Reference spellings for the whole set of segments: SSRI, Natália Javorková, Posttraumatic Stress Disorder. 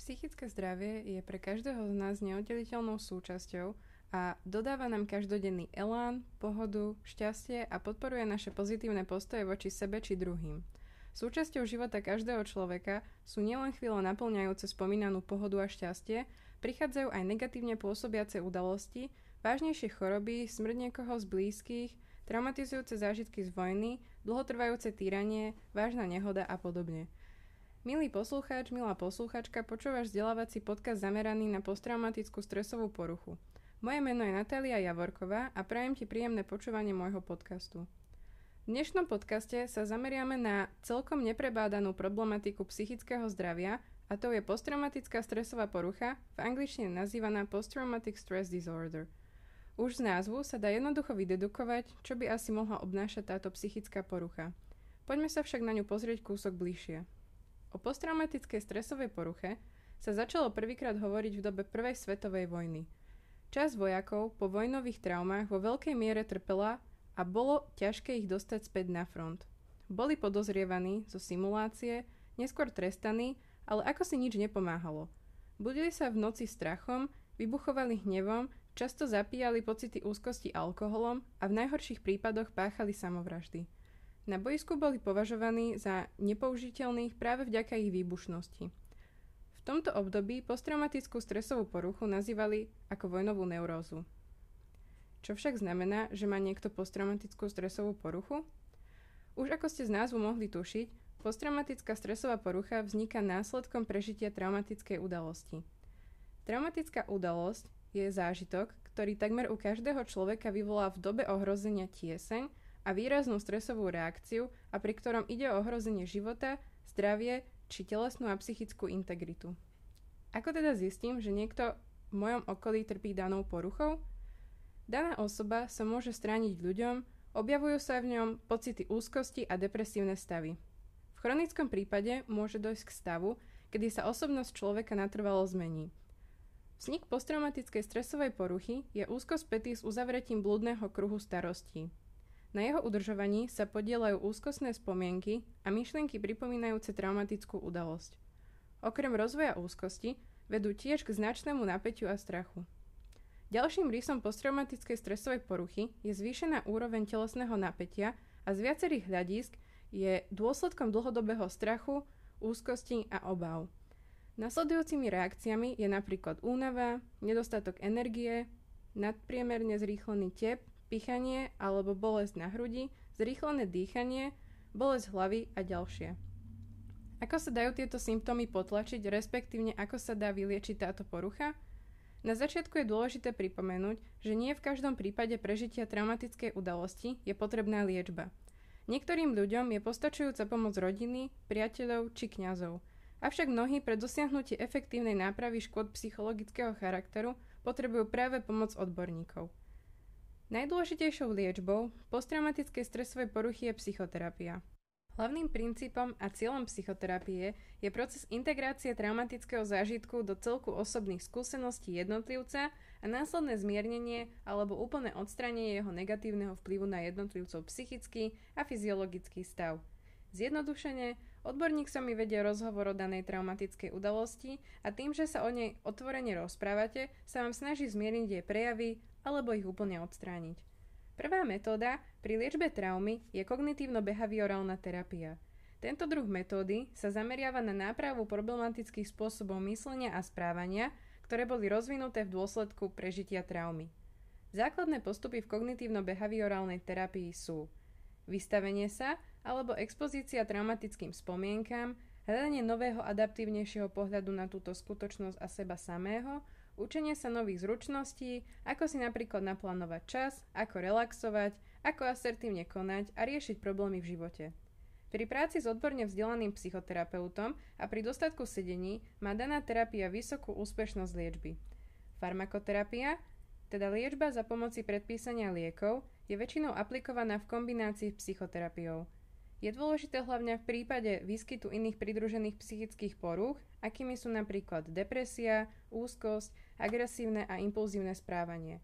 Psychické zdravie je pre každého z nás neoddeliteľnou súčasťou a dodáva nám každodenný elán, pohodu, šťastie a podporuje naše pozitívne postoje voči sebe či druhým. Súčasťou života každého človeka sú nielen chvíle naplňajúce spomínanú pohodu a šťastie, prichádzajú aj negatívne pôsobiace udalosti, vážnejšie choroby, smrť niekoho z blízkych, traumatizujúce zážitky z vojny, dlhotrvajúce týranie, vážna nehoda a podobne. Milý poslucháč, milá posluchačka, počúvaš vzdelávací podcast zameraný na posttraumatickú stresovú poruchu. Moje meno je Natália Javorková a prajem ti príjemné počúvanie môjho podcastu. V dnešnom podcaste sa zameriame na celkom neprebádanú problematiku psychického zdravia a to je posttraumatická stresová porucha, v angličtine nazývaná Posttraumatic Stress Disorder. Už z názvu sa dá jednoducho vydedukovať, čo by asi mohla obnášať táto psychická porucha. Poďme sa však na ňu pozrieť kúsok bližšie. O posttraumatickej stresovej poruche sa začalo prvýkrát hovoriť v dobe Prvej svetovej vojny. Časť vojakov po vojnových traumách vo veľkej miere trpela a bolo ťažké ich dostať späť na front. Boli podozrievaní zo simulácie, neskôr trestaní, ale ako si nič nepomáhalo. Budili sa v noci strachom, vybuchovali hnevom, často zapíjali pocity úzkosti alkoholom a v najhorších prípadoch páchali samovraždy. Na bojsku boli považovaní za nepoužiteľných práve vďaka ich výbušnosti. V tomto období posttraumatickú stresovú poruchu nazývali ako vojnovú neurózu. Čo však znamená, že má niekto posttraumatickú stresovú poruchu? Už ako ste z názvu mohli tušiť, posttraumatická stresová porucha vzniká následkom prežitia traumatickej udalosti. Traumatická udalosť je zážitok, ktorý takmer u každého človeka vyvolá v dobe ohrozenia tieseň a výraznú stresovú reakciu a pri ktorom ide o ohrozenie života, zdravie či telesnú a psychickú integritu. Ako teda zistím, že niekto v mojom okolí trpí danou poruchou? Daná osoba sa môže strániť ľuďom, objavujú sa v ňom pocity úzkosti a depresívne stavy. V chronickom prípade môže dojsť k stavu, kedy sa osobnosť človeka natrvalo zmení. Vznik posttraumatickej stresovej poruchy je úzko spätý s uzavretím blúdneho kruhu starostí. Na jeho udržovaní sa podieľajú úzkostné spomienky a myšlienky pripomínajúce traumatickú udalosť. Okrem rozvoja úzkosti vedú tiež k značnému napätiu a strachu. Ďalším rysom posttraumatickej stresovej poruchy je zvýšená úroveň telesného napätia a z viacerých hľadísk je dôsledkom dlhodobého strachu, úzkosti a obáv. Nasledujúcimi reakciami je napríklad únava, nedostatok energie, nadpriemerne zrýchlený tep, pichanie alebo bolesť na hrudi, zrýchlené dýchanie, bolesť hlavy a ďalšie. Ako sa dajú tieto symptómy potlačiť, respektívne ako sa dá vyliečiť táto porucha? Na začiatku je dôležité pripomenúť, že nie v každom prípade prežitia traumatickej udalosti je potrebná liečba. Niektorým ľuďom je postačujúca pomoc rodiny, priateľov či kňazov. Avšak mnohí pre dosiahnutie efektívnej nápravy škôd psychologického charakteru potrebujú práve pomoc odborníkov. Najdôležitejšou liečbou posttraumatickej stresovej poruchy je psychoterapia. Hlavným princípom a cieľom psychoterapie je proces integrácie traumatického zážitku do celku osobných skúseností jednotlivca a následné zmiernenie alebo úplné odstránenie jeho negatívneho vplyvu na jednotlivcov psychický a fyziologický stav. Zjednodušene, odborník sa mi vedie rozhovor o danej traumatickej udalosti a tým, že sa o nej otvorene rozprávate, sa vám snaží zmierniť jej prejavy, alebo ich úplne odstrániť. Prvá metóda pri liečbe traumy je kognitívno-behaviorálna terapia. Tento druh metódy sa zameriava na nápravu problematických spôsobov myslenia a správania, ktoré boli rozvinuté v dôsledku prežitia traumy. Základné postupy v kognitívno-behaviorálnej terapii sú vystavenie sa alebo expozícia traumatickým spomienkam, hľadanie nového adaptívnejšieho pohľadu na túto skutočnosť a seba samého, učenie sa nových zručností, ako si napríklad naplánovať čas, ako relaxovať, ako asertívne konať a riešiť problémy v živote. Pri práci s odborne vzdelaným psychoterapeutom a pri dostatku sedení má daná terapia vysokú úspešnosť liečby. Farmakoterapia, teda liečba za pomoci predpísania liekov, je väčšinou aplikovaná v kombinácii s psychoterapiou. Je dôležité hlavne v prípade výskytu iných pridružených psychických porúch, akými sú napríklad depresia, úzkosť, agresívne a impulzívne správanie.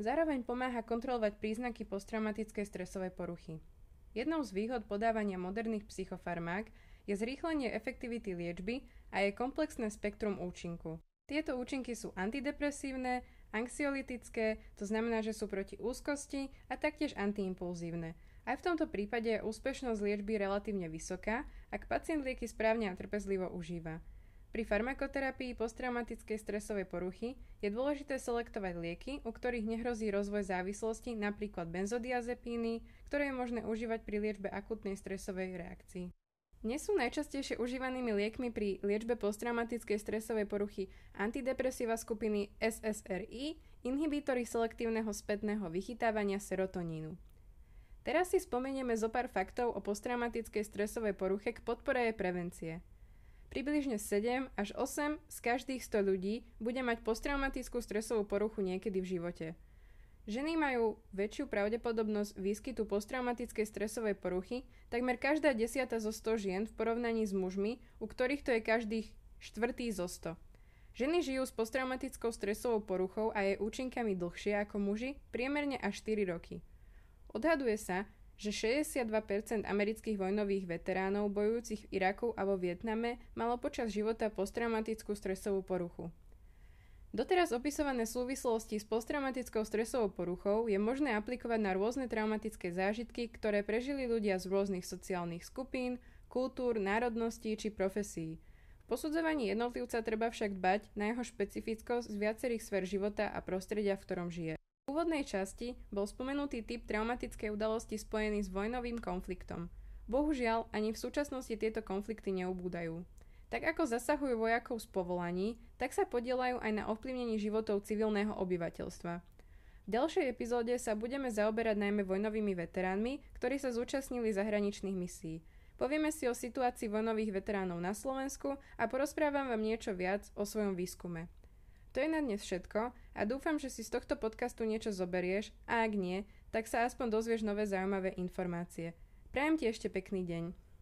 Zároveň pomáha kontrolovať príznaky posttraumatickej stresovej poruchy. Jednou z výhod podávania moderných psychofarmák je zrýchlenie efektivity liečby a jej komplexné spektrum účinku. Tieto účinky sú antidepresívne, anxiolitické, to znamená, že sú proti úzkosti a taktiež antiimpulzívne. Aj v tomto prípade je úspešnosť liečby relatívne vysoká, ak pacient lieky správne a trpezlivo užíva. Pri farmakoterapii posttraumatickej stresovej poruchy je dôležité selektovať lieky, u ktorých nehrozí rozvoj závislosti, napríklad benzodiazepíny, ktoré je možné užívať pri liečbe akútnej stresovej reakcii. Nie sú najčastejšie užívanými liekmi pri liečbe posttraumatickej stresovej poruchy antidepresíva skupiny SSRI, inhibítory selektívneho spätného vychytávania serotonínu. Teraz si spomenieme zopár faktov o posttraumatickej stresovej poruche k podpore jej prevencie. Približne 7 až 8 z každých 100 ľudí bude mať posttraumatickú stresovú poruchu niekedy v živote. Ženy majú väčšiu pravdepodobnosť výskytu posttraumatickej stresovej poruchy, takmer každá 10 zo 100 žien v porovnaní s mužmi, u ktorých to je každých 4 zo 100. Ženy žijú s posttraumatickou stresovou poruchou a jej účinkami dlhšie ako muži, priemerne až 4 roky. Odhaduje sa, že 62% amerických vojnových veteránov bojujúcich v Iraku a vo Vietname malo počas života posttraumatickú stresovú poruchu. Doteraz opisované súvislosti s posttraumatickou stresovou poruchou je možné aplikovať na rôzne traumatické zážitky, ktoré prežili ľudia z rôznych sociálnych skupín, kultúr, národností či profesí. V posudzovaní jednotlivca treba však dbať na jeho špecifickosť z viacerých sfér života a prostredia, v ktorom žije. V úvodnej časti bol spomenutý typ traumatickej udalosti spojený s vojnovým konfliktom. Bohužiaľ, ani v súčasnosti tieto konflikty neubúdajú. Tak ako zasahujú vojakov z povolaní, tak sa podieľajú aj na ovplyvnení životov civilného obyvateľstva. V ďalšej epizóde sa budeme zaoberať najmä vojnovými veteránmi, ktorí sa zúčastnili zahraničných misií. Povieme si o situácii vojnových veteránov na Slovensku a porozprávam vám niečo viac o svojom výskume. To je na dnes všetko a dúfam, že si z tohto podcastu niečo zoberieš a ak nie, tak sa aspoň dozvieš nové zaujímavé informácie. Prajem ti ešte pekný deň.